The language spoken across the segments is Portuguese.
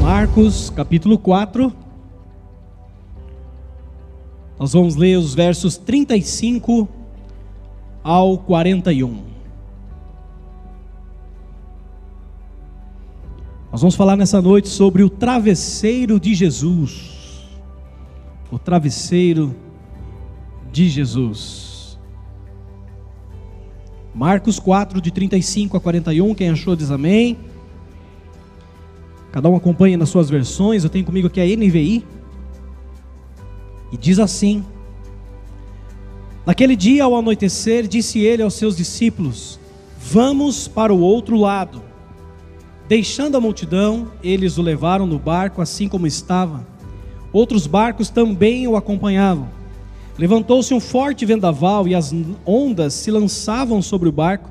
Marcos, capítulo 4. Nós vamos ler os versos 35 ao 41. Nós vamos falar nessa noite sobre o travesseiro de Jesus. O travesseiro de Jesus. Marcos 4, de 35 a 41. Quem achou diz amém. Cada um acompanha nas suas versões. Eu tenho comigo aqui a NVI. E diz assim: naquele dia, ao anoitecer, disse ele aos seus discípulos: vamos para o outro lado. Deixando a multidão, eles o levaram no barco assim como estava. Outros barcos também o acompanhavam. Levantou-se um forte vendaval e as ondas se lançavam sobre o barco,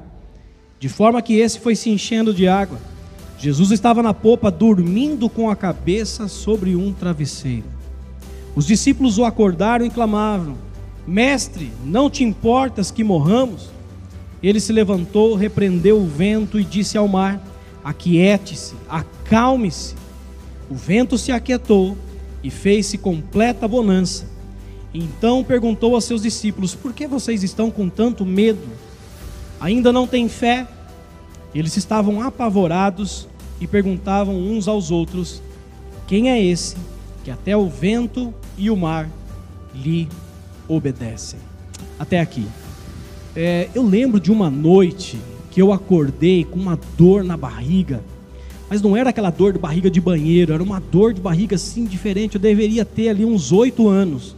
de forma que esse foi se enchendo de água. Jesus estava na popa, dormindo com a cabeça sobre um travesseiro. Os discípulos o acordaram e clamavam: Mestre, não te importas que morramos? Ele se levantou, repreendeu o vento e disse ao mar: aquiete-se, acalme-se. O vento se aquietou e fez-se completa bonança. Então perguntou a seus discípulos: por que vocês estão com tanto medo? Ainda não têm fé? Eles estavam apavorados e perguntavam uns aos outros: quem é esse que até o vento e o mar lhe obedecem? Até aqui. Eu lembro de uma noite que eu acordei com uma dor na barriga, mas não era aquela dor de barriga de banheiro, era uma dor de barriga assim diferente. Eu deveria ter ali uns 8 anos,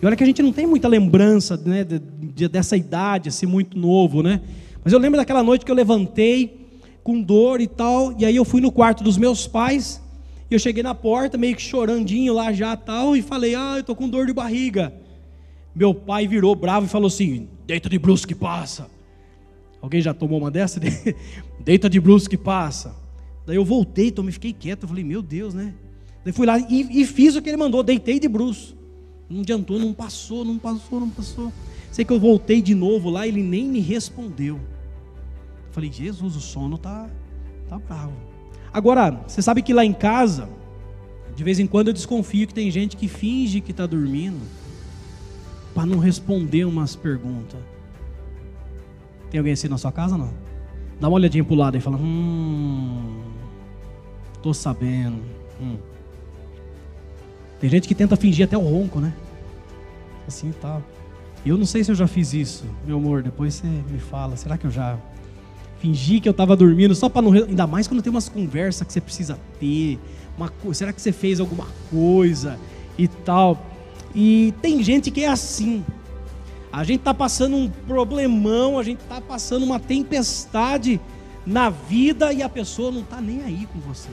e olha que a gente não tem muita lembrança, né, dessa idade, assim, muito novo, né? Mas eu lembro daquela noite que eu levantei com dor e tal, e aí eu fui no quarto dos meus pais, e eu cheguei na porta meio que chorandinho lá já tal, e falei: eu tô com dor de barriga. Meu pai virou bravo e falou assim: deita de bruço que passa. Alguém já tomou uma dessa? Deita de bruço que passa. Daí eu voltei, então me fiquei quieto, eu falei: meu Deus, né? Daí fui lá e fiz o que ele mandou, deitei de bruço. Não adiantou, não passou. Sei que eu voltei de novo lá, ele nem me respondeu. Falei: Jesus, o sono tá bravo. Agora, você sabe que lá em casa, de vez em quando eu desconfio que tem gente que finge que tá dormindo para não responder umas perguntas. Tem alguém assim na sua casa, não? Dá uma olhadinha pro lado e fala: tô sabendo. Tem gente que tenta fingir até o ronco, né? Assim e tal. Eu não sei se eu já fiz isso, meu amor, depois você me fala. Será que eu já fingi que eu tava dormindo só para não... Ainda mais quando tem umas conversas que você precisa ter, será que você fez alguma coisa e tal. E tem gente que é assim. A gente está passando um problemão, a gente está passando uma tempestade na vida e a pessoa não está nem aí com você.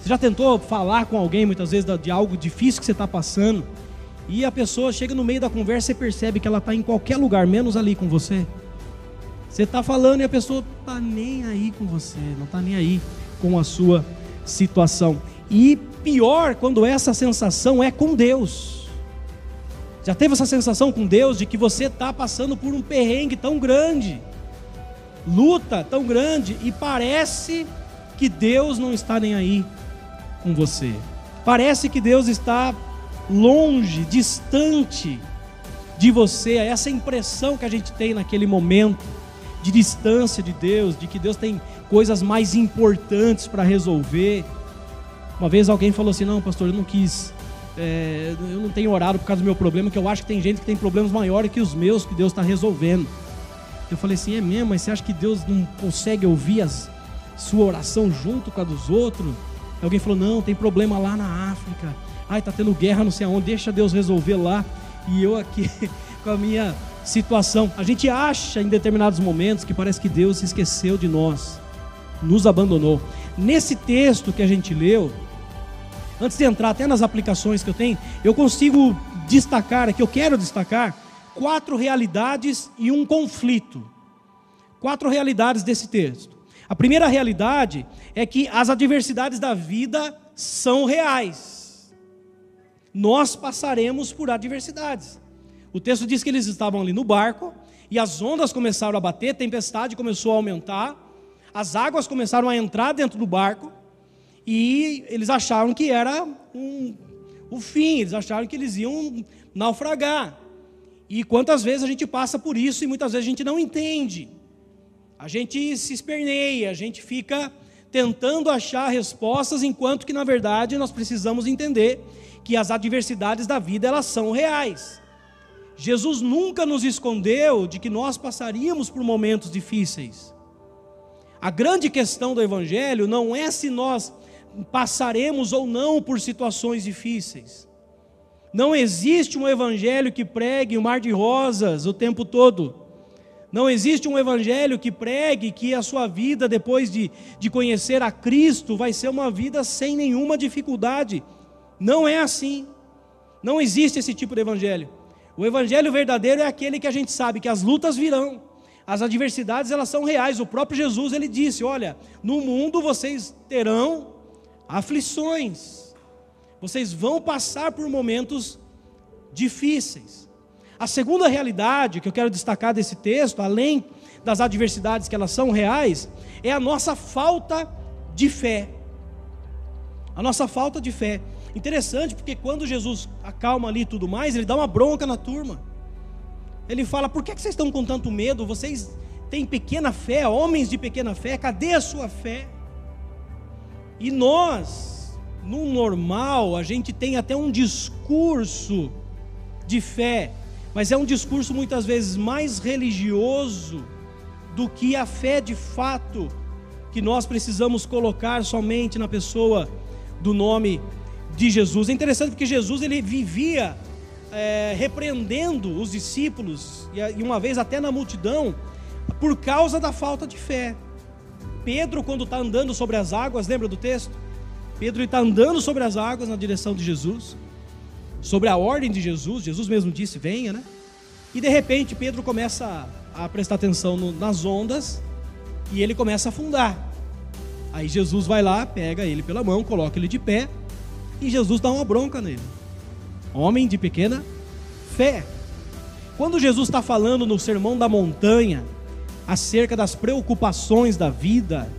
Você já tentou falar com alguém muitas vezes de algo difícil que você está passando, e a pessoa chega no meio da conversa e percebe que ela está em qualquer lugar, menos ali com você. Você está falando e a pessoa não está nem aí com você, não está nem aí com a sua situação. E pior quando essa sensação é com Deus. Já teve essa sensação com Deus de que você está passando por um perrengue tão grande, luta tão grande, e parece que Deus não está nem aí com você. Parece que Deus está longe, distante de você. É essa impressão que a gente tem naquele momento de distância de Deus, de que Deus tem coisas mais importantes para resolver. Uma vez alguém falou assim: não, pastor, eu não quis... eu não tenho orado por causa do meu problema, que eu acho que tem gente que tem problemas maiores que os meus, que Deus está resolvendo. Eu falei assim: é mesmo? Mas você acha que Deus não consegue ouvir a sua oração junto com a dos outros? E alguém falou: não, tem problema lá na África, está tendo guerra não sei aonde, deixa Deus resolver lá, e eu aqui com a minha situação. A gente acha em determinados momentos que parece que Deus se esqueceu de nós, nos abandonou. Nesse texto que a gente leu, antes de entrar até nas aplicações que eu tenho, eu consigo destacar aqui, eu quero destacar 4 realidades e um conflito. 4 realidades desse texto. A primeira realidade é que as adversidades da vida são reais. Nós passaremos por adversidades. O texto diz que eles estavam ali no barco, E as ondas começaram a bater, a tempestade começou a aumentar, as águas começaram a entrar dentro do barco, e eles acharam que era o fim, eles acharam que eles iam naufragar. E quantas vezes a gente passa por isso e muitas vezes a gente não entende. A gente se esperneia, a gente fica tentando achar respostas, enquanto que na verdade nós precisamos entender que as adversidades da vida, elas são reais. Jesus nunca nos escondeu de que nós passaríamos por momentos difíceis. A grande questão do Evangelho não é se nós passaremos ou não por situações difíceis. Não existe um Evangelho que pregue o mar de rosas o tempo todo. Não existe um Evangelho que pregue que a sua vida, depois de conhecer a Cristo, vai ser uma vida sem nenhuma dificuldade. Não é assim. Não existe esse tipo de Evangelho. O Evangelho verdadeiro é aquele que a gente sabe que as lutas virão, as adversidades, elas são reais. O próprio Jesus, ele disse, olha, no mundo vocês terão aflições, vocês vão passar por momentos difíceis. A segunda realidade que eu quero destacar desse texto, além das adversidades que elas são reais, é a nossa falta de fé. A nossa falta de fé. Interessante, porque quando Jesus acalma ali e tudo mais, ele dá uma bronca na turma. Ele fala, por que vocês estão com tanto medo? Vocês têm pequena fé, homens de pequena fé, cadê a sua fé? E nós, no normal, a gente tem até um discurso de fé, mas é um discurso muitas vezes mais religioso do que a fé de fato, que nós precisamos colocar somente na pessoa do nome de Jesus. É interessante porque Jesus, ele vivia repreendendo os discípulos, e uma vez até na multidão, por causa da falta de fé. Pedro, quando está andando sobre as águas, lembra do texto? Pedro está andando sobre as águas na direção de Jesus, sobre a ordem de Jesus. Jesus mesmo disse, venha, né? E de repente Pedro começa a prestar atenção nas ondas, e ele começa a afundar. Aí Jesus vai lá, pega ele pela mão, coloca ele de pé, e Jesus dá uma bronca nele. Homem de pequena fé. Quando Jesus está falando no Sermão da Montanha, acerca das preocupações da vida,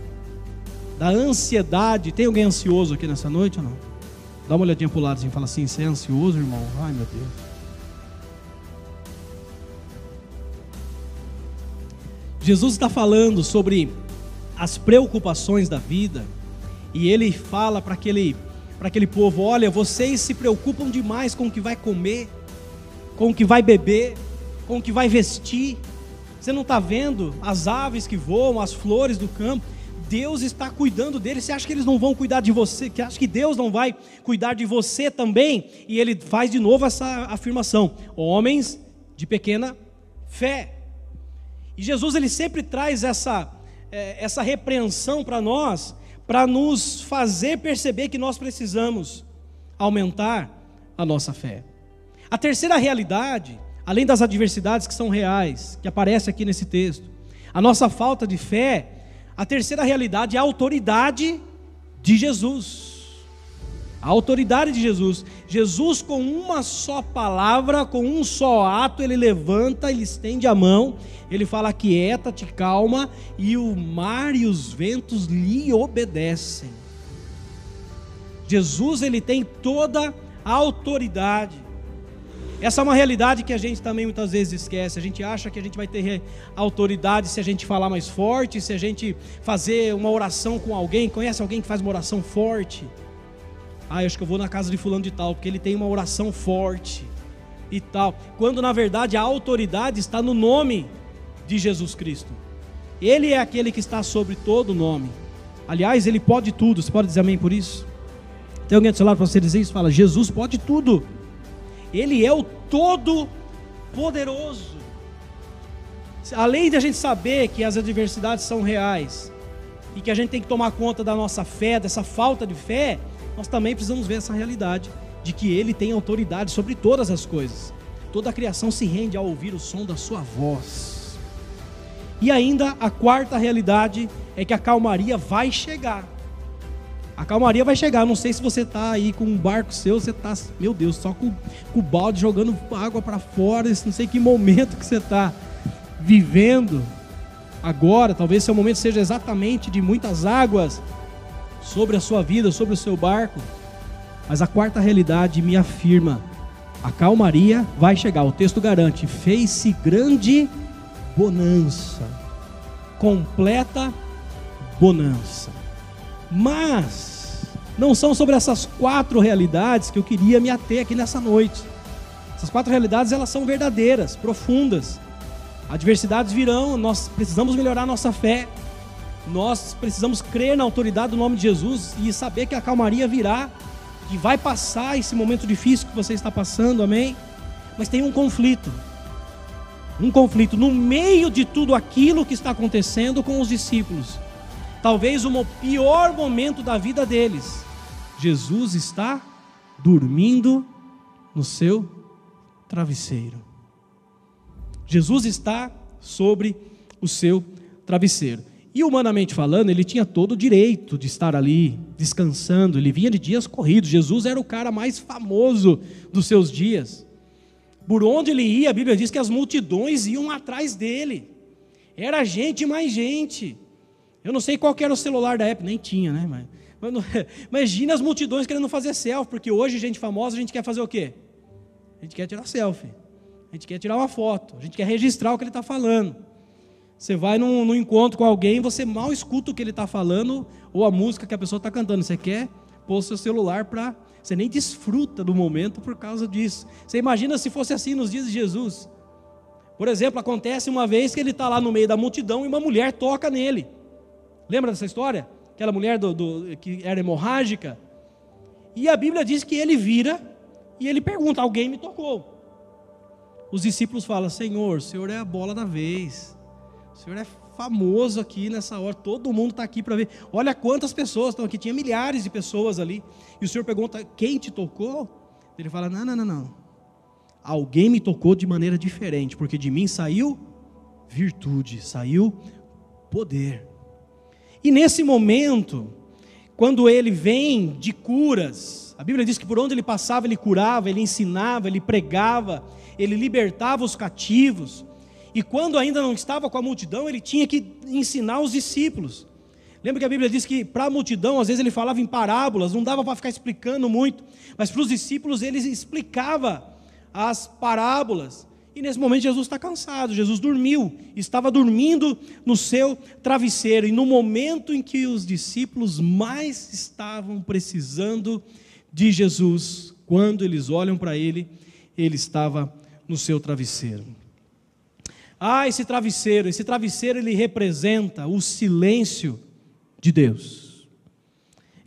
da ansiedade. Tem alguém ansioso aqui nessa noite ou não? Dá uma olhadinha para o lado assim, fala assim, você é ansioso, irmão? Ai, meu Deus. Jesus está falando sobre as preocupações da vida, e ele fala para aquele povo, olha, vocês se preocupam demais com o que vai comer, com o que vai beber, com o que vai vestir. Você não está vendo as aves que voam, as flores do campo? Deus está cuidando deles. Você acha que eles não vão cuidar de você? Você acha que Deus não vai cuidar de você também? E ele faz de novo essa afirmação, homens de pequena fé. E Jesus, ele sempre traz essa repreensão para nós, para nos fazer perceber que nós precisamos aumentar a nossa fé. A terceira realidade, além das adversidades que são reais, que aparece aqui nesse texto, a nossa falta de fé, a terceira realidade é a autoridade de Jesus. A autoridade de Jesus. Jesus, com uma só palavra, com um só ato, ele levanta, ele estende a mão, ele fala, aquieta-te, calma, e o mar e os ventos lhe obedecem. Jesus, ele tem toda a autoridade. Essa é uma realidade que a gente também muitas vezes esquece. A gente acha que a gente vai ter autoridade se a gente falar mais forte, se a gente fazer uma oração com alguém. Conhece alguém que faz uma oração forte? Ah, eu acho que eu vou na casa de fulano de tal, porque ele tem uma oração forte e tal. Quando na verdade a autoridade está no nome de Jesus Cristo. Ele é aquele que está sobre todo nome. Aliás, ele pode tudo. Você pode dizer amém por isso? Tem alguém do seu lado para você dizer isso? Fala, Jesus pode tudo. Ele é o Todo-Poderoso. Além de a gente saber que as adversidades são reais, e que a gente tem que tomar conta da nossa fé, dessa falta de fé, nós também precisamos ver essa realidade, de que ele tem autoridade sobre todas as coisas. Toda a criação se rende ao ouvir o som da sua voz. E ainda a quarta realidade é que a calmaria vai chegar. A calmaria vai chegar. Eu não sei se você está aí com um barco seu, você está, meu Deus, só com o balde jogando água para fora, não sei que momento que você está. vivendo agora, talvez seu momento seja exatamente de muitas águas sobre a sua vida, sobre o seu barco. Mas a quarta realidade me afirma: a calmaria vai chegar. O texto garante: fez-se grande bonança, completa bonança. Mas não são sobre essas quatro realidades que eu queria me ater aqui nessa noite. Essas quatro realidades, elas são verdadeiras, profundas. Adversidades virão, nós precisamos melhorar nossa fé, nós precisamos crer na autoridade do nome de Jesus e saber que a calmaria virá, que vai passar esse momento difícil que você está passando, amém? Mas tem um conflito no meio de tudo aquilo que está acontecendo com os discípulos, talvez o pior momento da vida deles. Jesus está dormindo no seu travesseiro. Jesus está sobre o seu travesseiro. E humanamente falando, ele tinha todo o direito de estar ali descansando. Ele vinha de dias corridos. Jesus era o cara mais famoso dos seus dias. Por onde ele ia, a Bíblia diz que as multidões iam atrás dele. Era gente mais gente. Eu não sei qual que era o celular da época, nem tinha, né? Mas imagina as multidões querendo fazer selfie, porque hoje gente famosa, a gente quer fazer o quê? A gente quer tirar selfie. A gente quer tirar uma foto, a gente quer registrar o que ele está falando. Você vai num encontro com alguém, você mal escuta o que ele está falando ou a música que a pessoa está cantando. Você quer pôr seu celular para... Você nem desfruta do momento por causa disso. Você imagina se fosse assim nos dias de Jesus. Por exemplo, acontece uma vez que ele está lá no meio da multidão e uma mulher toca nele. Lembra dessa história? Aquela mulher que era hemorrágica. E a Bíblia diz que ele vira e ele pergunta: alguém me tocou? Os discípulos falam: Senhor, o Senhor é a bola da vez, o Senhor é famoso aqui nessa hora, todo mundo está aqui para ver, olha quantas pessoas estão aqui, tinha milhares de pessoas ali, e o Senhor pergunta: quem te tocou? Ele fala: não, alguém me tocou de maneira diferente, porque de mim saiu virtude, saiu poder. E nesse momento, quando ele vem de curas, a Bíblia diz que por onde ele passava, ele curava, ele ensinava, ele pregava, ele libertava os cativos. E quando ainda não estava com a multidão, ele tinha que ensinar os discípulos. Lembra que a Bíblia diz que para a multidão, às vezes ele falava em parábolas, não dava para ficar explicando muito, mas para os discípulos ele explicava as parábolas. E nesse momento Jesus está cansado, Jesus dormiu, estava dormindo no seu travesseiro. E no momento em que os discípulos mais estavam precisando de Jesus, quando eles olham para ele, ele estava no seu travesseiro. Ah, esse travesseiro ele representa o silêncio de Deus.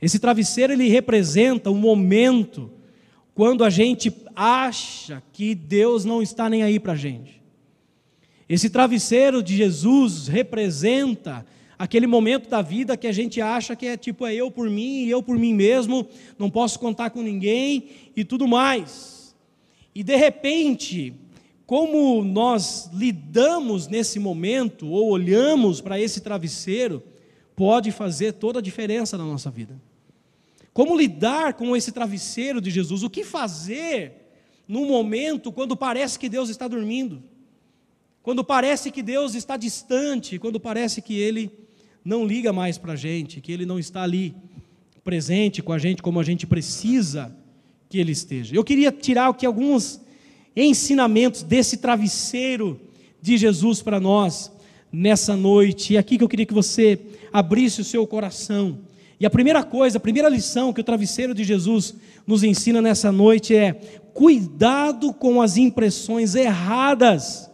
Esse travesseiro ele representa o momento quando a gente acha que Deus não está nem aí para a gente. Esse travesseiro de Jesus representa aquele momento da vida que a gente acha que é tipo, é eu por mim e eu por mim mesmo, não posso contar com ninguém e tudo mais. E de repente, como nós lidamos nesse momento, ou olhamos para esse travesseiro, pode fazer toda a diferença na nossa vida. Como lidar com esse travesseiro de Jesus? O que fazer num momento quando parece que Deus está dormindo? Quando parece que Deus está distante? Quando parece que Ele não liga mais para a gente, que Ele não está ali presente com a gente como a gente precisa que ele esteja. Eu queria tirar aqui alguns ensinamentos desse travesseiro de Jesus para nós nessa noite. E aqui que eu queria que você abrisse o seu coração. E a primeira coisa, a primeira lição que o travesseiro de Jesus nos ensina nessa noite é: cuidado com as impressões erradas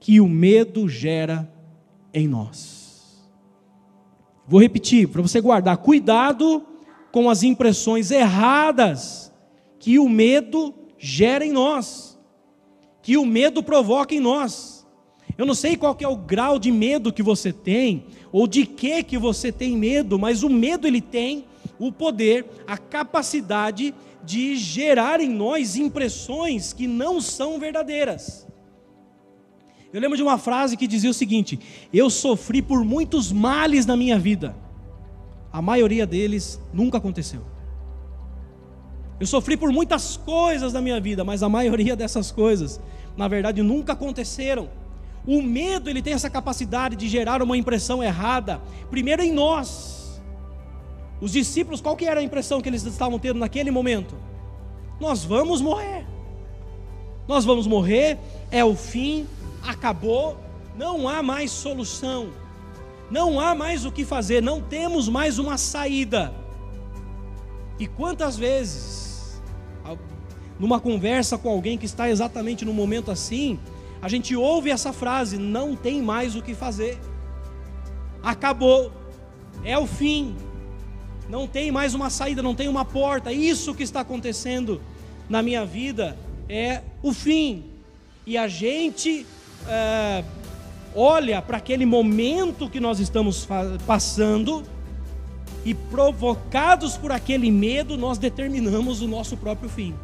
que o medo gera em nós. Vou repetir para você guardar: cuidado com as impressões erradas que o medo gera em nós, que o medo provoca em nós. Eu não sei qual que é o grau de medo que você tem, ou de que você tem medo, mas o medo ele tem o poder, a capacidade de gerar em nós impressões que não são verdadeiras. Eu lembro de uma frase que dizia o seguinte: eu sofri por muitos males na minha vida, a maioria deles nunca aconteceu. Eu sofri por muitas coisas na minha vida, mas a maioria dessas coisas, na verdade, nunca aconteceram. O medo, ele tem essa capacidade de gerar uma impressão errada, primeiro em nós. Os discípulos, qual que era a impressão que eles estavam tendo naquele momento? Nós vamos morrer. Nós vamos morrer, é o fim, acabou, não há mais solução. Não há mais o que fazer, não temos mais uma saída. E quantas vezes, numa conversa com alguém que está exatamente num momento assim, a gente ouve essa frase: não tem mais o que fazer, acabou, é o fim, não tem mais uma saída, não tem uma porta, isso que está acontecendo na minha vida é o fim. E a gente olha para aquele momento que nós estamos passando e, provocados por aquele medo, nós determinamos o nosso próprio fim.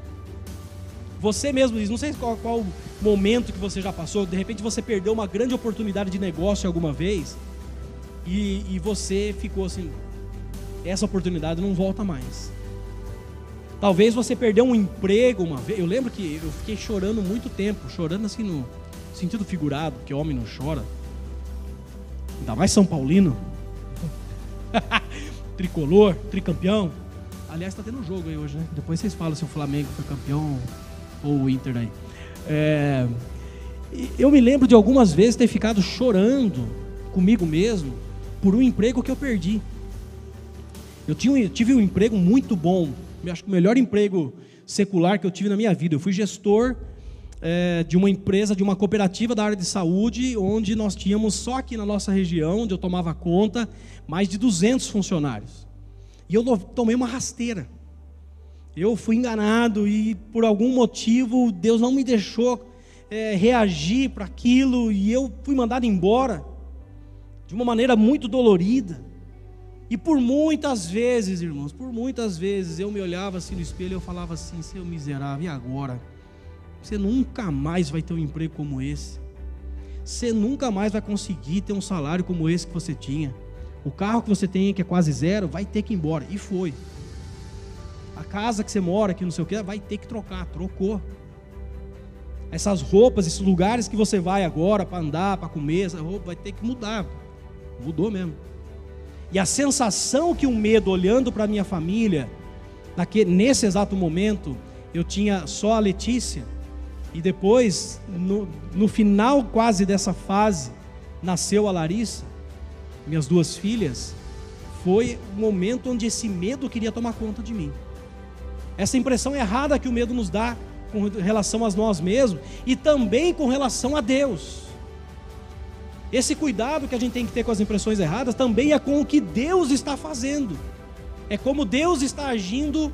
Você mesmo diz, não sei qual momento que você já passou, de repente você perdeu uma grande oportunidade de negócio alguma vez, e você ficou assim, essa oportunidade não volta mais. Talvez você perdeu um emprego uma vez. Eu lembro que eu fiquei chorando muito tempo, chorando assim no sentido figurado, que homem não chora, ainda mais São Paulino, tricolor, tricampeão. Aliás, está tendo um jogo aí hoje, né? Depois vocês falam se o Flamengo foi campeão ou o Inter aí. Eu me lembro de algumas vezes ter ficado chorando comigo mesmo por um emprego que eu perdi. Eu tive um emprego muito bom, acho que o melhor emprego secular que eu tive na minha vida. Eu fui gestor de uma empresa, de uma cooperativa da área de saúde, onde nós tínhamos, só aqui na nossa região, onde eu tomava conta, mais de 200 funcionários. E eu tomei uma rasteira. Eu fui enganado e, por algum motivo, Deus não me deixou reagir para aquilo, e eu fui mandado embora de uma maneira muito dolorida. E por muitas vezes, irmãos, por muitas vezes eu me olhava assim no espelho e eu falava assim: seu miserável, e agora? Você nunca mais vai ter um emprego como esse. Você nunca mais vai conseguir ter um salário como esse que você tinha. O carro que você tem, que é quase zero, vai ter que ir embora. E foi. A casa que você mora, que não sei o que, vai ter que trocar, trocou. Essas roupas, esses lugares que você vai agora para andar, para comer, essa roupa vai ter que mudar. Mudou mesmo. E a sensação que o medo, olhando para a minha família, nesse exato momento, eu tinha só a Letícia. E depois, no final quase dessa fase, nasceu a Larissa, minhas duas filhas. Foi o momento onde esse medo queria tomar conta de mim. Essa impressão errada que o medo nos dá com relação a nós mesmos e também com relação a Deus. Esse cuidado que a gente tem que ter com as impressões erradas também é com o que Deus está fazendo. É como Deus está agindo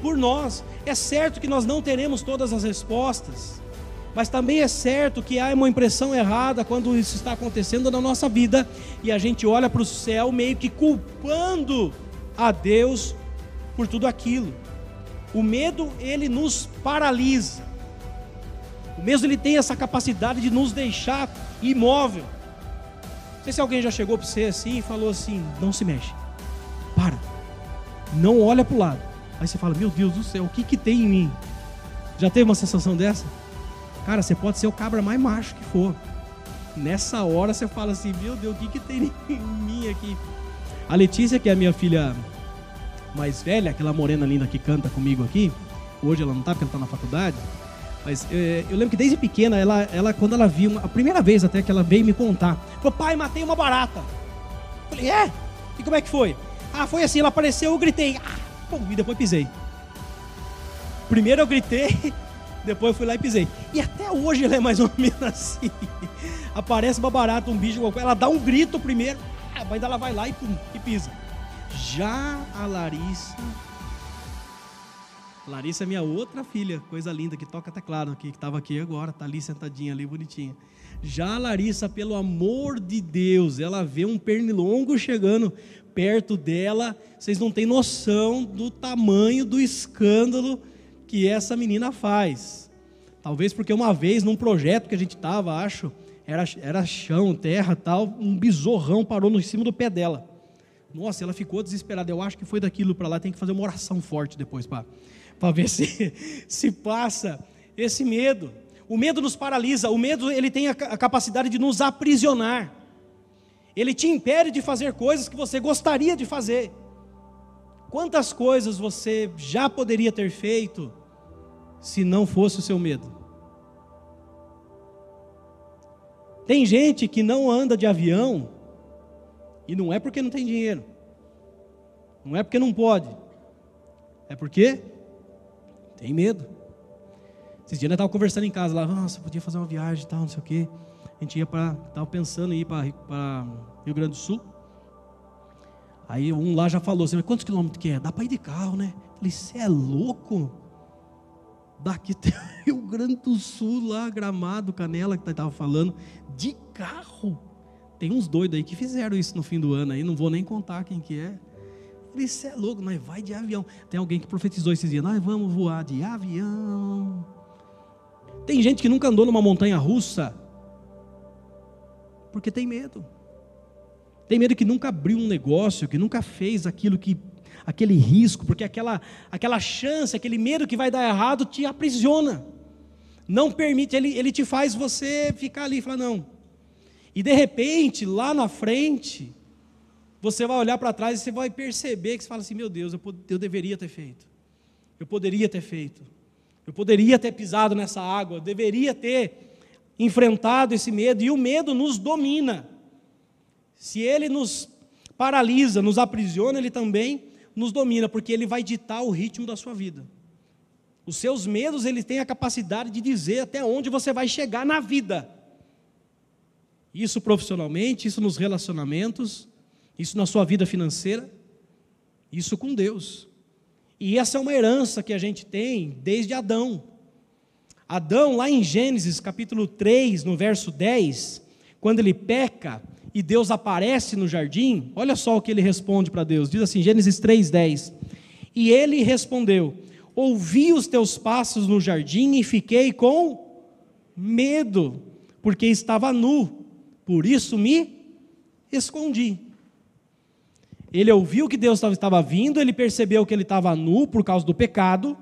por nós. É certo que nós não teremos todas as respostas, mas também é certo que há uma impressão errada quando isso está acontecendo na nossa vida e a gente olha para o céu meio que culpando a Deus por tudo aquilo. O medo, ele nos paralisa. O medo, ele tem essa capacidade de nos deixar imóvel. Não sei se alguém já chegou para você assim e falou assim: não se mexe, para, não olha para o lado. Aí você fala: meu Deus do céu, o que tem em mim? Já teve uma sensação dessa? Cara, você pode ser o cabra mais macho que for. Nessa hora você fala assim: meu Deus, o que tem em mim aqui? A Letícia, que é a minha filha mais velha, aquela morena linda que canta comigo aqui, hoje ela não está porque ela está na faculdade, mas eu lembro que desde pequena, ela quando ela viu, a primeira vez até que ela veio me contar, falou: pai, matei uma barata. Eu falei: é? E como é que foi? Ah, foi assim, ela apareceu, eu gritei, pum, e depois pisei. Primeiro eu gritei, depois eu fui lá e pisei. E até hoje ela é mais ou menos assim. Aparece uma barata, um bicho, ela dá um grito primeiro, mas ela vai lá e, pum, e pisa. Já a Larissa é minha outra filha, coisa linda, que toca teclado aqui, que estava aqui agora, está ali sentadinha, ali bonitinha. Já a Larissa, pelo amor de Deus, ela vê um pernilongo chegando perto dela, vocês não têm noção do tamanho do escândalo que essa menina faz. Talvez porque uma vez, num projeto que a gente estava, acho, era chão, terra, tal, um besourrão parou em cima do pé dela. Nossa, ela ficou desesperada. Eu acho que foi daquilo para lá. Tem que fazer uma oração forte depois para ver se passa esse medo. O medo nos paralisa, o medo ele tem a capacidade de nos aprisionar. Ele te impede de fazer coisas que você gostaria de fazer. Quantas coisas você já poderia ter feito se não fosse o seu medo? Tem gente que não anda de avião, e não é porque não tem dinheiro, não é porque não pode, é porque tem medo. Esses dias nós estávamos conversando em casa lá, nossa, podia fazer uma viagem e tal, não sei o quê. A gente ia para, estava pensando em ir para Rio Grande do Sul. Aí um lá já falou assim, mas quantos quilômetros que é? Dá para ir de carro, né? Eu falei, você é louco? Daqui até Rio Grande do Sul, lá, Gramado, Canela, que estava falando, de carro. Tem uns doidos aí que fizeram isso no fim do ano aí, não vou nem contar quem que é. Eu falei, você é louco, nós vai de avião. Tem alguém que profetizou esses dias, nós vamos voar de avião. Tem gente que nunca andou numa montanha russa, porque tem medo. Tem medo que nunca abriu um negócio, que nunca fez aquilo que, aquele risco, porque aquela chance, aquele medo que vai dar errado te aprisiona. Não permite, ele te faz você ficar ali e falar não. E de repente, lá na frente, você vai olhar para trás e você vai perceber que você fala assim, meu Deus, eu deveria ter feito. Eu poderia ter feito. Eu poderia ter pisado nessa água, eu deveria ter enfrentado esse medo. E o medo nos domina. Se ele nos paralisa, nos aprisiona, ele também nos domina, porque ele vai ditar o ritmo da sua vida. Os seus medos, ele tem a capacidade de dizer até onde você vai chegar na vida. Isso profissionalmente, isso nos relacionamentos, isso na sua vida financeira, isso com Deus. E essa é uma herança que a gente tem desde Adão. Adão, lá em Gênesis, capítulo 3, no verso 10, quando ele peca, e Deus aparece no jardim, olha só o que ele responde para Deus, diz assim, Gênesis 3,10, e ele respondeu, ouvi os teus passos no jardim e fiquei com medo, porque estava nu, por isso me escondi. Ele ouviu que Deus estava vindo, ele percebeu que ele estava nu por causa do pecado,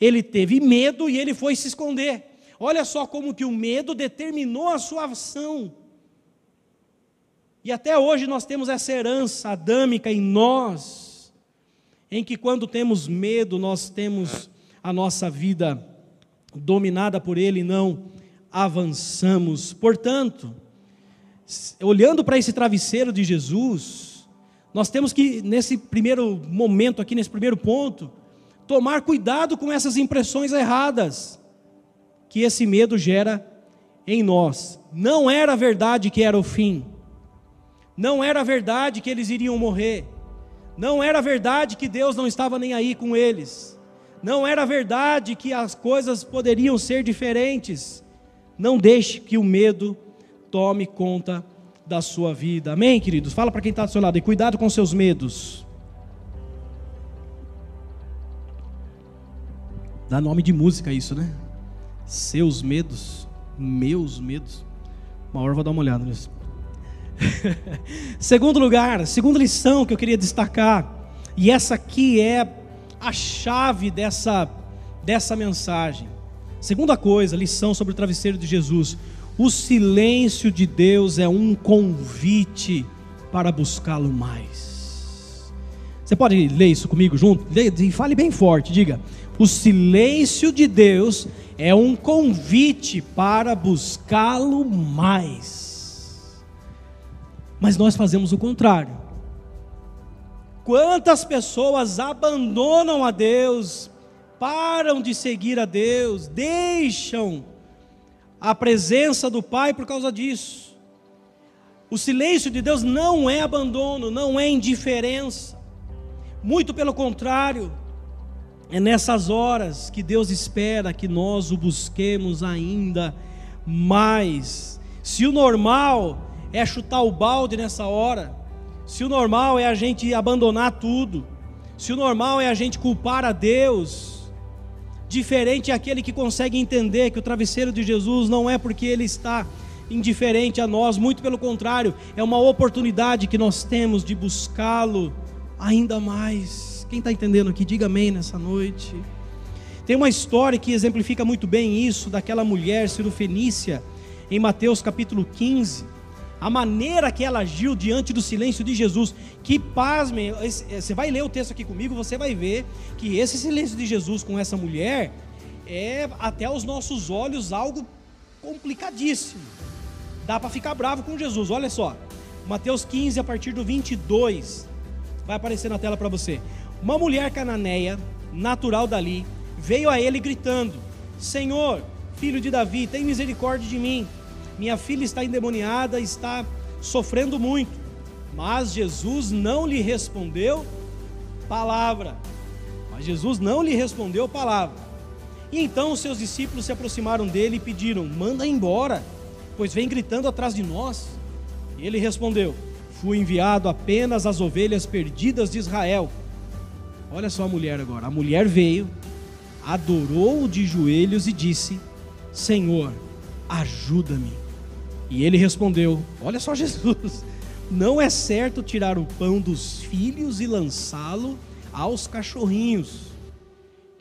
ele teve medo e ele foi se esconder. Olha só como que o medo determinou a sua ação. E até hoje nós temos essa herança adâmica em nós, em que quando temos medo, nós temos a nossa vida dominada por ele e não avançamos. Portanto, olhando para esse travesseiro de Jesus, nós temos que, nesse primeiro momento aqui, nesse primeiro ponto, tomar cuidado com essas impressões erradas que esse medo gera em nós. Não era verdade que era o fim. Não era verdade que eles iriam morrer. Não era verdade que Deus não estava nem aí com eles. Não era verdade que as coisas poderiam ser diferentes. Não deixe que o medo tome conta da sua vida. Amém, queridos? Fala para quem está do seu lado. E cuidado com seus medos. Dá nome de música isso, né? Seus medos. Meus medos. Uma hora eu vou dar uma olhada nisso. Segundo lugar, segunda lição que eu queria destacar, e essa aqui é a chave dessa mensagem. Segunda coisa, lição sobre o travesseiro de Jesus: o silêncio de Deus é um convite para buscá-lo mais. Você pode ler isso comigo junto? E fale bem forte, diga: o silêncio de Deus é um convite para buscá-lo mais. Mas nós fazemos o contrário. Quantas pessoas abandonam a Deus, param de seguir a Deus, deixam a presença do Pai por causa disso. O silêncio de Deus não é abandono, não é indiferença. Muito pelo contrário, é nessas horas que Deus espera que nós o busquemos ainda mais. Se o normal é chutar o balde nessa hora, se o normal é a gente abandonar tudo, se o normal é a gente culpar a Deus, diferente é aquele que consegue entender que o travesseiro de Jesus não é porque ele está indiferente a nós, muito pelo contrário, é uma oportunidade que nós temos de buscá-lo ainda mais. Quem está entendendo aqui, diga amém nessa noite. Tem uma história que exemplifica muito bem isso, daquela mulher cirofenícia, em Mateus capítulo 15, a maneira que ela agiu diante do silêncio de Jesus, que pasmem, você vai ler o texto aqui comigo, você vai ver que esse silêncio de Jesus com essa mulher, é até aos nossos olhos algo complicadíssimo, dá para ficar bravo com Jesus. Olha só, Mateus 15 a partir do 22, vai aparecer na tela para você. Uma mulher cananeia, natural dali, veio a ele gritando: Senhor, filho de Davi, tem misericórdia de mim, minha filha está endemoniada, está sofrendo muito. Mas Jesus não lhe respondeu palavra. E então os seus discípulos se aproximaram dele e pediram: manda embora, pois vem gritando atrás de nós. E ele respondeu: fui enviado apenas às ovelhas perdidas de Israel. Olha só a mulher agora. A mulher veio, adorou-o de joelhos e disse: Senhor, ajuda-me. E ele respondeu, olha só Jesus: não é certo tirar o pão dos filhos e lançá-lo aos cachorrinhos.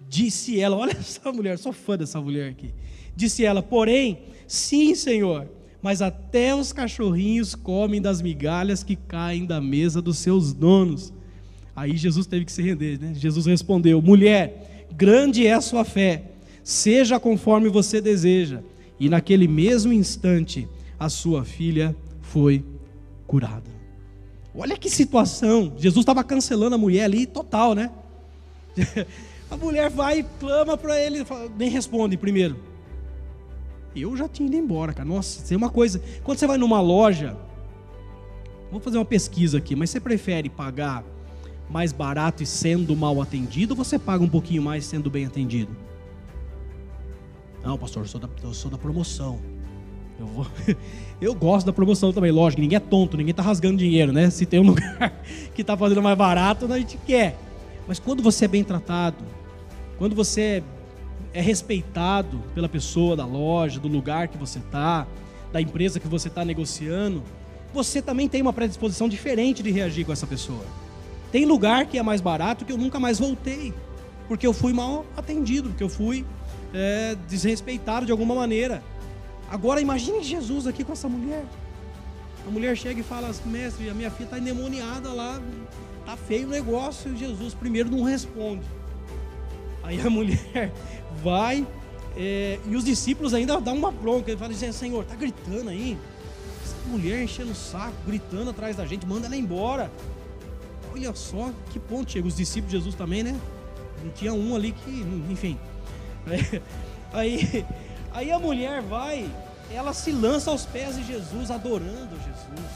Disse ela, olha essa mulher, sou fã dessa mulher aqui. Disse ela: porém, sim Senhor, mas até os cachorrinhos comem das migalhas que caem da mesa dos seus donos. Aí Jesus teve que se render, né? Jesus respondeu: mulher, grande é a sua fé, seja conforme você deseja. E naquele mesmo instante, a sua filha foi curada. Olha que situação, Jesus estava cancelando a mulher ali, total, né? A mulher vai e clama para ele, nem responde primeiro. Eu já tinha ido embora, cara. Nossa, tem uma coisa, quando você vai numa loja, vou fazer uma pesquisa aqui, mas você prefere pagar mais barato e sendo mal atendido, ou você paga um pouquinho mais sendo bem atendido? Não, pastor, eu sou da promoção. Eu gosto da promoção também, lógico, ninguém é tonto, ninguém está rasgando dinheiro, né? Se tem um lugar que está fazendo mais barato, a gente quer. Mas quando você é bem tratado, quando você é respeitado pela pessoa da loja, do lugar que você está, da empresa que você está negociando, você também tem uma predisposição diferente de reagir com essa pessoa. Tem lugar que é mais barato que eu nunca mais voltei, porque eu fui mal atendido, porque eu fui... desrespeitado de alguma maneira. Agora imagine Jesus aqui com essa mulher. A mulher chega e fala: mestre, a minha filha está endemoniada lá, está feio o negócio. E Jesus primeiro não responde. Aí a mulher vai, e os discípulos ainda dão uma bronca. Ele fala: Senhor, está gritando aí, essa mulher enchendo o saco, gritando atrás da gente, manda ela embora. Olha só que ponto chega os discípulos de Jesus também, né? Não tinha um ali que, enfim. Aí a mulher vai, ela se lança aos pés de Jesus, adorando Jesus.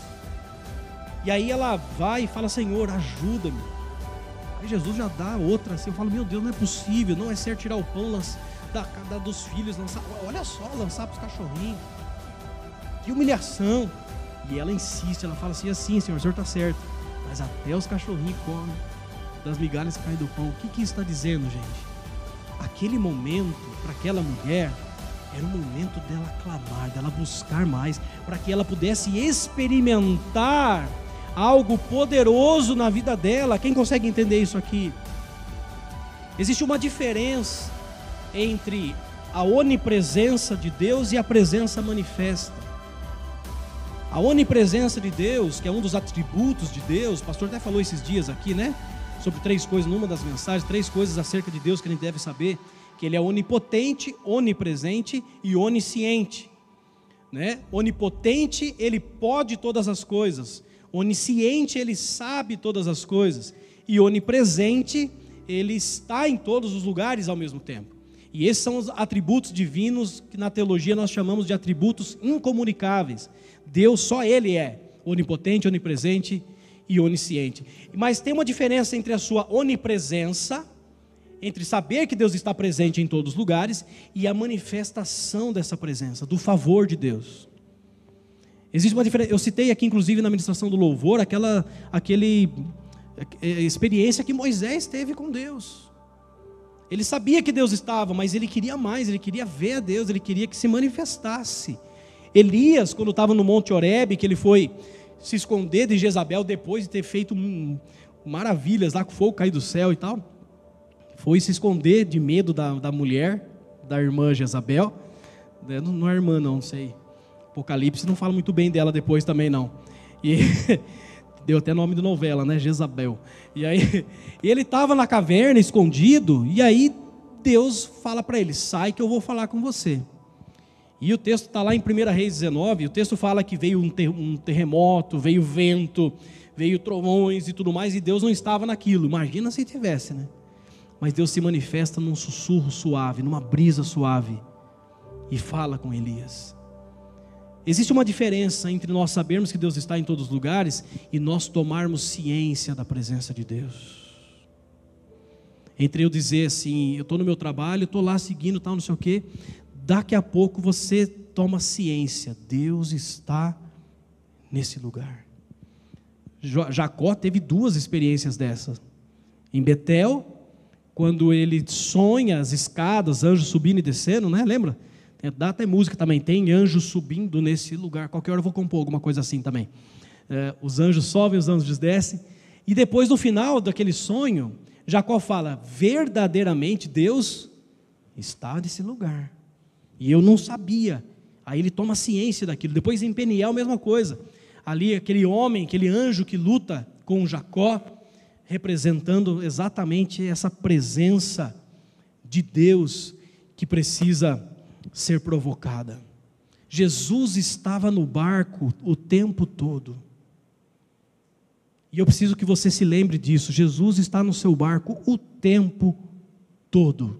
E aí ela vai e fala: Senhor, ajuda-me. Aí Jesus já dá outra assim. Eu falo: meu Deus, não é possível, não é certo tirar o pão dos filhos, lançar, olha só, lançar para os cachorrinhos. Que humilhação. E ela insiste, ela fala assim: assim Senhor, o Senhor está certo, mas até os cachorrinhos comem das migalhas que caem do pão. O que isso está dizendo, gente? Aquele momento, para aquela mulher, era o momento dela clamar, dela buscar mais, para que ela pudesse experimentar algo poderoso na vida dela. Quem consegue entender isso aqui? Existe uma diferença entre a onipresença de Deus e a presença manifesta. A onipresença de Deus, que é um dos atributos de Deus, o pastor até falou esses dias aqui, né? Sobre três coisas, numa das mensagens, três coisas acerca de Deus que a gente deve saber, que Ele é onipotente, onipresente e onisciente, né? Onipotente, Ele pode todas as coisas; onisciente, Ele sabe todas as coisas; e onipresente, Ele está em todos os lugares ao mesmo tempo. E esses são os atributos divinos que na teologia nós chamamos de atributos incomunicáveis. Deus, só Ele é onipotente, onipresente e onisciente. Mas tem uma diferença entre a sua onipresença, entre saber que Deus está presente em todos os lugares, e a manifestação dessa presença, do favor de Deus. Existe uma diferença. Eu citei aqui inclusive na ministração do louvor, experiência que Moisés teve com Deus. Ele sabia que Deus estava, mas ele queria mais, ele queria ver a Deus, ele queria que se manifestasse. Elias, quando estava no Monte Horebe, que ele foi se esconder de Jezabel depois de ter feito maravilhas lá com fogo cair do céu e tal, foi se esconder de medo da mulher, da irmã Jezabel, não é irmã não, sei, Apocalipse não fala muito bem dela depois também não, e deu até nome de novela, né, Jezabel. E aí ele estava na caverna escondido, e aí Deus fala para ele: sai que eu vou falar com você. E o texto está lá em 1 Reis 19, o texto fala que veio um terremoto, veio vento, veio trovões e tudo mais, e Deus não estava naquilo, imagina se tivesse, né? Mas Deus se manifesta num sussurro suave, numa brisa suave, e fala com Elias. Existe uma diferença entre nós sabermos que Deus está em todos os lugares, e nós tomarmos ciência da presença de Deus. Entre eu dizer assim, eu estou no meu trabalho, estou lá seguindo, tal, não sei o quê, daqui a pouco você toma ciência, Deus está nesse lugar. Jacó teve duas experiências dessas, em Betel, quando ele sonha as escadas, anjos subindo e descendo, né? Lembra? Dá até música também, tem anjos subindo nesse lugar, qualquer hora eu vou compor alguma coisa assim também. Os anjos sobem, os anjos descem, e depois no final daquele sonho, Jacó fala: verdadeiramente Deus está nesse lugar, e eu não sabia. Aí ele toma ciência daquilo. Depois em Peniel, a mesma coisa, ali aquele homem, aquele anjo que luta com Jacó, representando exatamente essa presença de Deus que precisa ser provocada. Jesus estava no barco o tempo todo, e eu preciso que você se lembre disso. Jesus está no seu barco o tempo todo.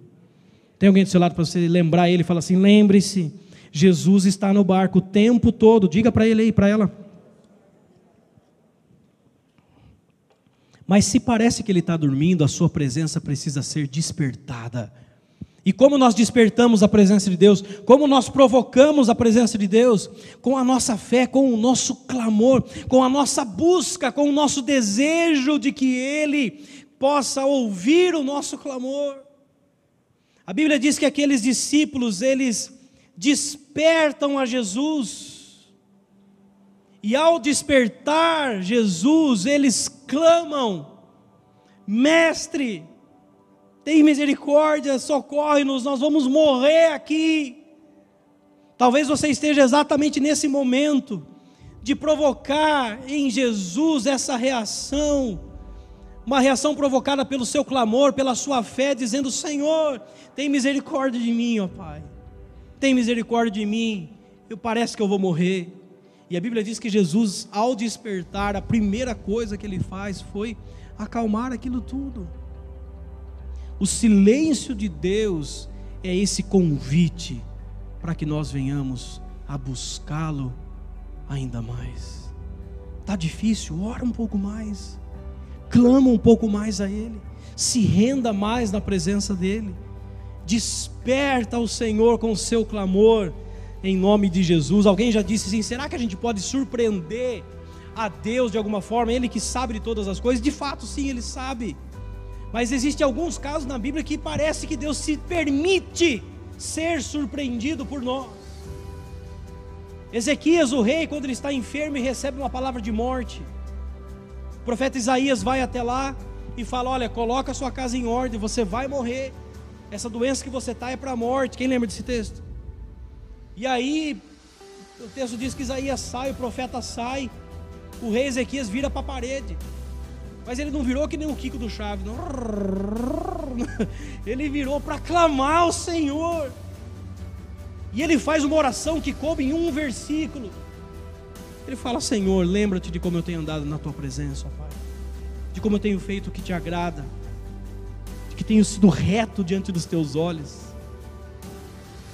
Tem alguém do seu lado para você lembrar ele? Fala assim: lembre-se, Jesus está no barco o tempo todo. Diga para ele aí, para ela. Mas se parece que ele está dormindo, a sua presença precisa ser despertada. E como nós despertamos a presença de Deus? Como nós provocamos a presença de Deus? Com a nossa fé, com o nosso clamor, com a nossa busca, com o nosso desejo de que Ele possa ouvir o nosso clamor. A Bíblia diz que aqueles discípulos, eles despertam a Jesus. E ao despertar Jesus, eles clamam: mestre, tem misericórdia, socorre-nos, nós vamos morrer aqui. Talvez você esteja exatamente nesse momento, de provocar em Jesus essa reação, uma reação provocada pelo seu clamor, pela sua fé, dizendo: Senhor, tem misericórdia de mim, ó Pai, tem misericórdia de mim, parece que eu vou morrer. E a Bíblia diz que Jesus, ao despertar, a primeira coisa que ele faz foi acalmar aquilo tudo. O silêncio de Deus é esse convite para que nós venhamos a buscá-lo ainda mais. Está difícil? Ora um pouco mais, clama um pouco mais a Ele, se renda mais na presença dEle, desperta o Senhor com o seu clamor, em nome de Jesus. Alguém já disse assim: será que a gente pode surpreender a Deus de alguma forma? Ele que sabe de todas as coisas. De fato sim, Ele sabe, mas existem alguns casos na Bíblia que parece que Deus se permite ser surpreendido por nós. Ezequias, o rei, quando ele está enfermo e recebe uma palavra de morte, o profeta Isaías vai até lá e fala: olha, coloca a sua casa em ordem, você vai morrer, essa doença que você está é para a morte. Quem lembra desse texto? E aí, o texto diz que Isaías sai, o profeta sai, o rei Ezequias vira para a parede. Mas ele não virou que nem o Kiko do Chaves, não. Ele virou para clamar ao Senhor. E ele faz uma oração que coube em um versículo. Ele fala: Senhor, lembra-te de como eu tenho andado na tua presença, ó Pai, de como eu tenho feito o que te agrada, de que tenho sido reto diante dos teus olhos.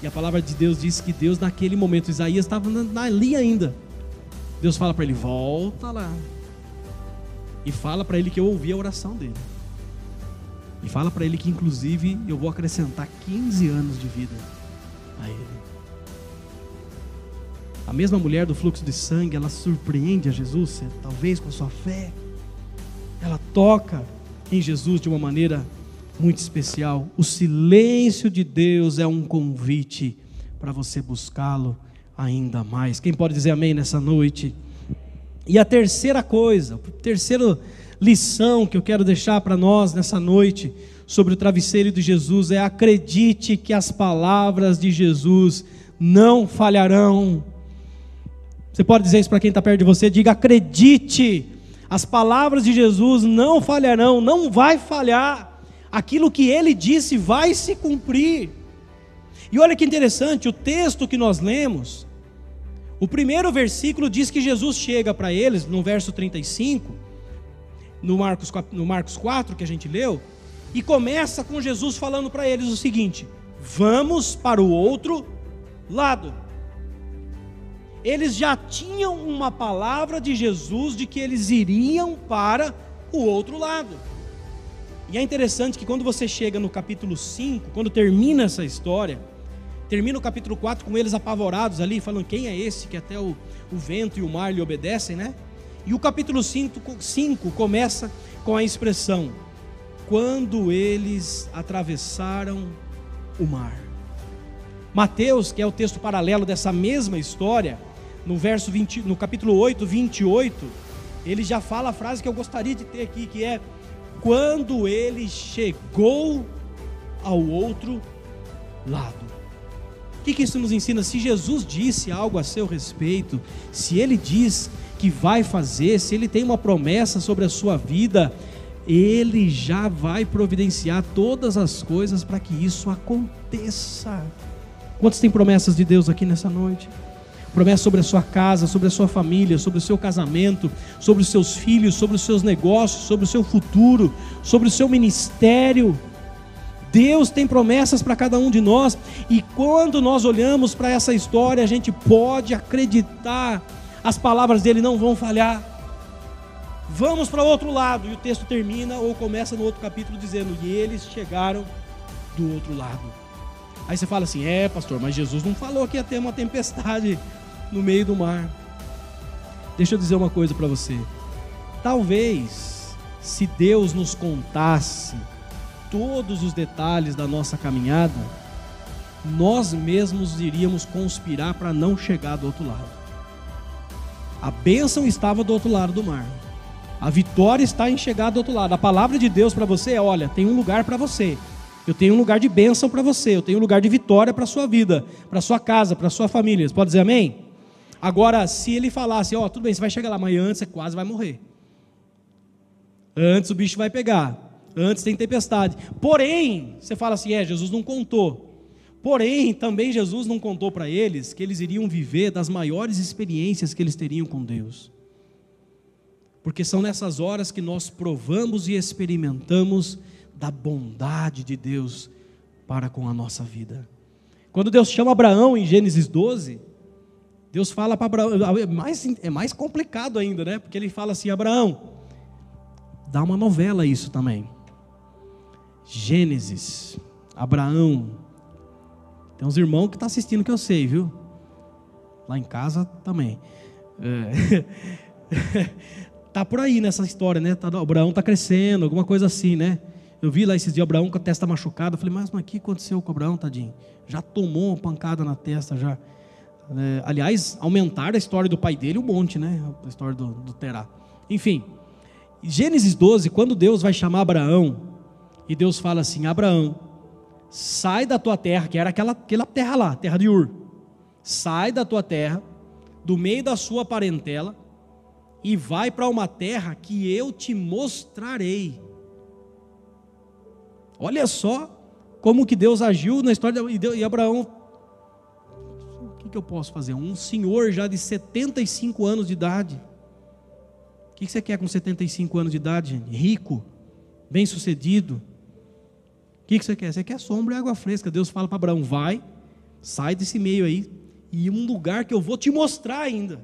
E a palavra de Deus diz que Deus, naquele momento, Isaías estava ali ainda, Deus fala para ele: volta lá, e fala para ele que eu ouvi a oração dele, e fala para ele que inclusive eu vou acrescentar 15 anos de vida a ele. A mesma mulher do fluxo de sangue, ela surpreende a Jesus, talvez com a sua fé, ela toca em Jesus de uma maneira muito especial. O silêncio de Deus é um convite para você buscá-lo ainda mais. Quem pode dizer amém nessa noite? E a terceira coisa, o terceiro lição que eu quero deixar para nós nessa noite sobre o travesseiro de Jesus é: acredite que as palavras de Jesus não falharão. Você pode dizer isso para quem está perto de você? Diga: acredite, as palavras de Jesus não falharão, não vai falhar. Aquilo que ele disse vai se cumprir. E olha que interessante, o texto que nós lemos, o primeiro versículo diz que Jesus chega para eles, no verso 35, no Marcos 4 que a gente leu, e começa com Jesus falando para eles o seguinte: vamos para o outro lado. Eles já tinham uma palavra de Jesus de que eles iriam para o outro lado. E é interessante que quando você chega no capítulo 5, quando termina essa história, termina o capítulo 4 com eles apavorados ali, falando: quem é esse que até o vento e o mar lhe obedecem, né? E o capítulo 5 começa com a expressão: quando eles atravessaram o mar. Mateus, que é o texto paralelo dessa mesma história, no capítulo 8, 28, ele já fala a frase que eu gostaria de ter aqui, que é: quando ele chegou ao outro lado. O que isso nos ensina? Se Jesus disse algo a seu respeito, se ele diz que vai fazer, se ele tem uma promessa sobre a sua vida, ele já vai providenciar todas as coisas para que isso aconteça. Quantos têm promessas de Deus aqui nessa noite? Promessa sobre a sua casa, sobre a sua família, sobre o seu casamento, sobre os seus filhos, sobre os seus negócios, sobre o seu futuro, sobre o seu ministério. Deus tem promessas para cada um de nós, e quando nós olhamos para essa história, a gente pode acreditar, as palavras dele não vão falhar. Vamos para o outro lado, e o texto termina ou começa no outro capítulo dizendo: e eles chegaram do outro lado. Aí você fala assim: pastor, mas Jesus não falou que ia ter uma tempestade no meio do mar. Deixa eu dizer uma coisa para você. Talvez, se Deus nos contasse todos os detalhes da nossa caminhada, nós mesmos iríamos conspirar para não chegar do outro lado. A bênção estava do outro lado do mar, a vitória está em chegar do outro lado. A palavra de Deus para você é: olha, tem um lugar para você, eu tenho um lugar de bênção para você, eu tenho um lugar de vitória para a sua vida, para a sua casa, para a sua família. Você pode dizer amém? Agora, se ele falasse: tudo bem, você vai chegar lá, mas antes você quase vai morrer, antes o bicho vai pegar, antes tem tempestade. Porém, você fala assim: Jesus não contou. Porém, também Jesus não contou para eles que eles iriam viver das maiores experiências que eles teriam com Deus. Porque são nessas horas que nós provamos e experimentamos da bondade de Deus para com a nossa vida. Quando Deus chama Abraão em Gênesis 12, Deus fala para Abraão, é mais complicado ainda, né? Porque ele fala assim: Abraão, dá uma novela isso também. Gênesis, Abraão, tem uns irmãos que estão assistindo que eu sei, viu? Lá em casa também. Tá por aí nessa história, né? Abraão tá crescendo, alguma coisa assim, né? Eu vi lá esses dias Abraão com a testa machucada. Eu falei: mas o que aconteceu com o Abraão, tadinho? Já tomou uma pancada na testa, já. Aliás, aumentaram a história do pai dele um monte, né? A história do Terá. Enfim, Gênesis 12, quando Deus vai chamar Abraão, e Deus fala assim: Abraão, sai da tua terra, que era aquela terra lá, terra de Ur. Sai da tua terra, do meio da sua parentela, e vai para uma terra que eu te mostrarei. Olha só como que Deus agiu na história de Abraão. O que eu posso fazer? Um senhor já de 75 anos de idade. O que você quer com 75 anos de idade? Rico, bem sucedido. O que você quer? Você quer sombra e água fresca. Deus fala para Abraão: vai, sai desse meio aí, e um lugar que eu vou te mostrar ainda.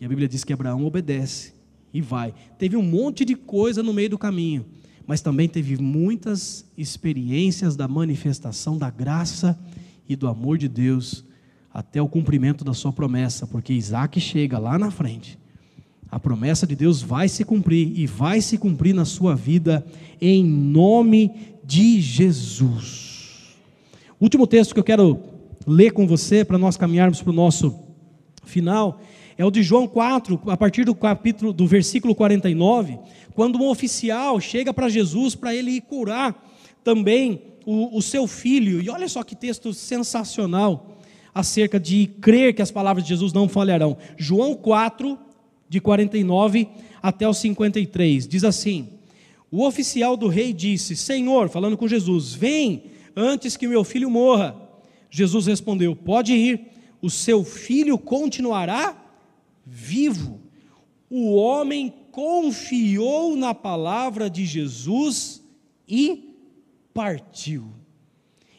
E a Bíblia diz que Abraão obedece e vai. Teve um monte de coisa no meio do caminho, mas também teve muitas experiências da manifestação da graça e do amor de Deus até o cumprimento da sua promessa, porque Isaque chega lá na frente. A promessa de Deus vai se cumprir, e vai se cumprir na sua vida em nome de Jesus. Último texto que eu quero ler com você para nós caminharmos para o nosso final é o de João 4, a partir do capítulo, do versículo 49, quando um oficial chega para Jesus para ele ir curar também o seu filho. E olha só que texto sensacional acerca de crer que as palavras de Jesus não falharão. João 4, de 49 até o 53, diz assim: o oficial do rei disse: Senhor, falando com Jesus, vem antes que meu filho morra. Jesus respondeu: pode ir, o seu filho continuará vivo. O homem confiou na palavra de Jesus e partiu.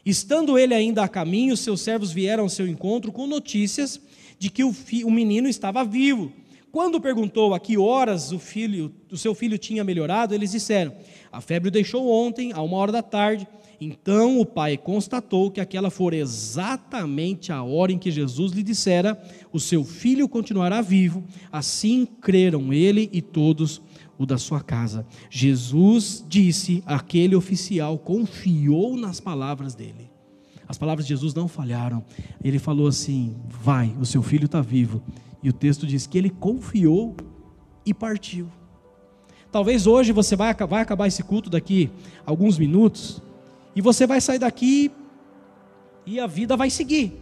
Estando ele ainda a caminho, seus servos vieram ao seu encontro com notícias de que o menino estava vivo. Quando perguntou a que horas o seu filho tinha melhorado, eles disseram: a febre o deixou ontem, a 1h da tarde. Então o pai constatou que aquela fora exatamente a hora em que Jesus lhe dissera: o seu filho continuará vivo. Assim creram ele e todos o da sua casa. Jesus disse, aquele oficial confiou nas palavras dele. As palavras de Jesus não falharam. Ele falou assim: vai, o seu filho está vivo. E o texto diz que ele confiou e partiu. Talvez hoje você vai acabar esse culto daqui alguns minutos, e você vai sair daqui e a vida vai seguir.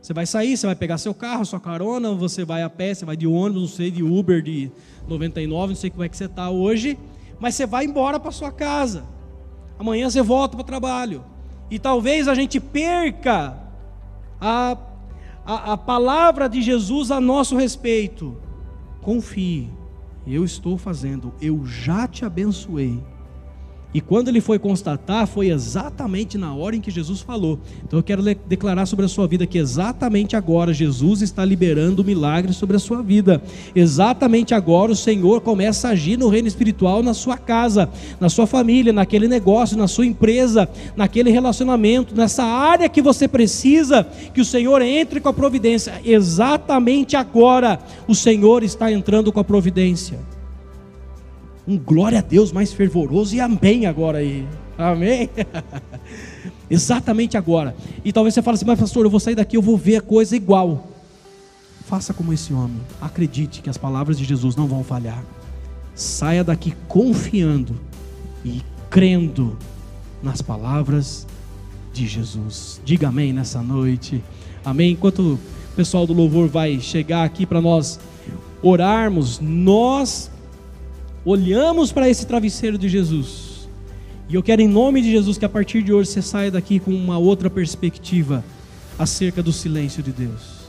Você vai sair, você vai pegar seu carro, sua carona, você vai a pé, você vai de ônibus, não sei, de Uber, de 99, não sei como é que você está hoje, mas você vai embora para sua casa. Amanhã você volta para o trabalho. E talvez a gente perca a palavra de Jesus a nosso respeito. Confie, eu estou fazendo, eu já te abençoei. E quando ele foi constatar, foi exatamente na hora em que Jesus falou. Então eu quero declarar sobre a sua vida que exatamente agora Jesus está liberando o milagre sobre a sua vida. Exatamente agora o Senhor começa a agir no reino espiritual na sua casa, na sua família, naquele negócio, na sua empresa, naquele relacionamento, nessa área que você precisa que o Senhor entre com a providência. Exatamente agora o Senhor está entrando com a providência. Um glória a Deus mais fervoroso e amém agora aí, amém? Exatamente agora. E talvez você fale assim: mas pastor, eu vou sair daqui, eu vou ver a coisa igual. Faça como esse homem, acredite que as palavras de Jesus não vão falhar. Saia daqui confiando e crendo nas palavras de Jesus. Diga amém nessa noite, amém? Enquanto o pessoal do louvor vai chegar aqui para nós orarmos, nós olhamos para esse travesseiro de Jesus, e eu quero em nome de Jesus que a partir de hoje você saia daqui com uma outra perspectiva acerca do silêncio de Deus,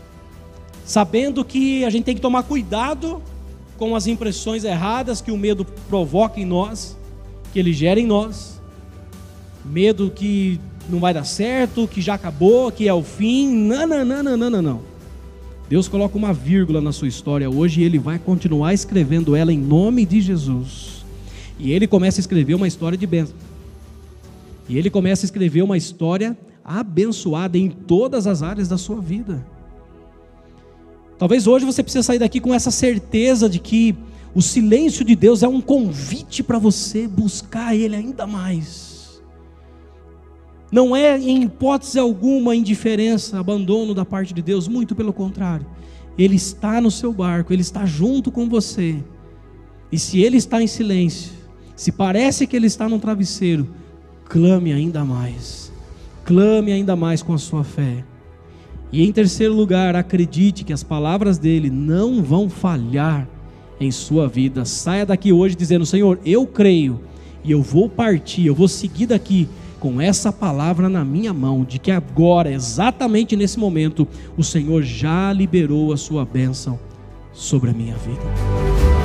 sabendo que a gente tem que tomar cuidado com as impressões erradas que o medo provoca em nós, que ele gera em nós, medo que não vai dar certo, que já acabou, que é o fim. Não. Deus coloca uma vírgula na sua história hoje e Ele vai continuar escrevendo ela em nome de Jesus. E Ele começa a escrever uma história de bênção. E Ele começa a escrever uma história abençoada em todas as áreas da sua vida. Talvez hoje você precise sair daqui com essa certeza de que o silêncio de Deus é um convite para você buscar Ele ainda mais. Não é em hipótese alguma indiferença, abandono da parte de Deus, muito pelo contrário. Ele está no seu barco, Ele está junto com você. E se Ele está em silêncio, se parece que Ele está num travesseiro, clame ainda mais com a sua fé. E em terceiro lugar, acredite que as palavras dEle não vão falhar em sua vida. Saia daqui hoje dizendo: Senhor, eu creio e eu vou partir, eu vou seguir daqui com essa palavra na minha mão, de que agora, exatamente nesse momento, o Senhor já liberou a sua bênção sobre a minha vida.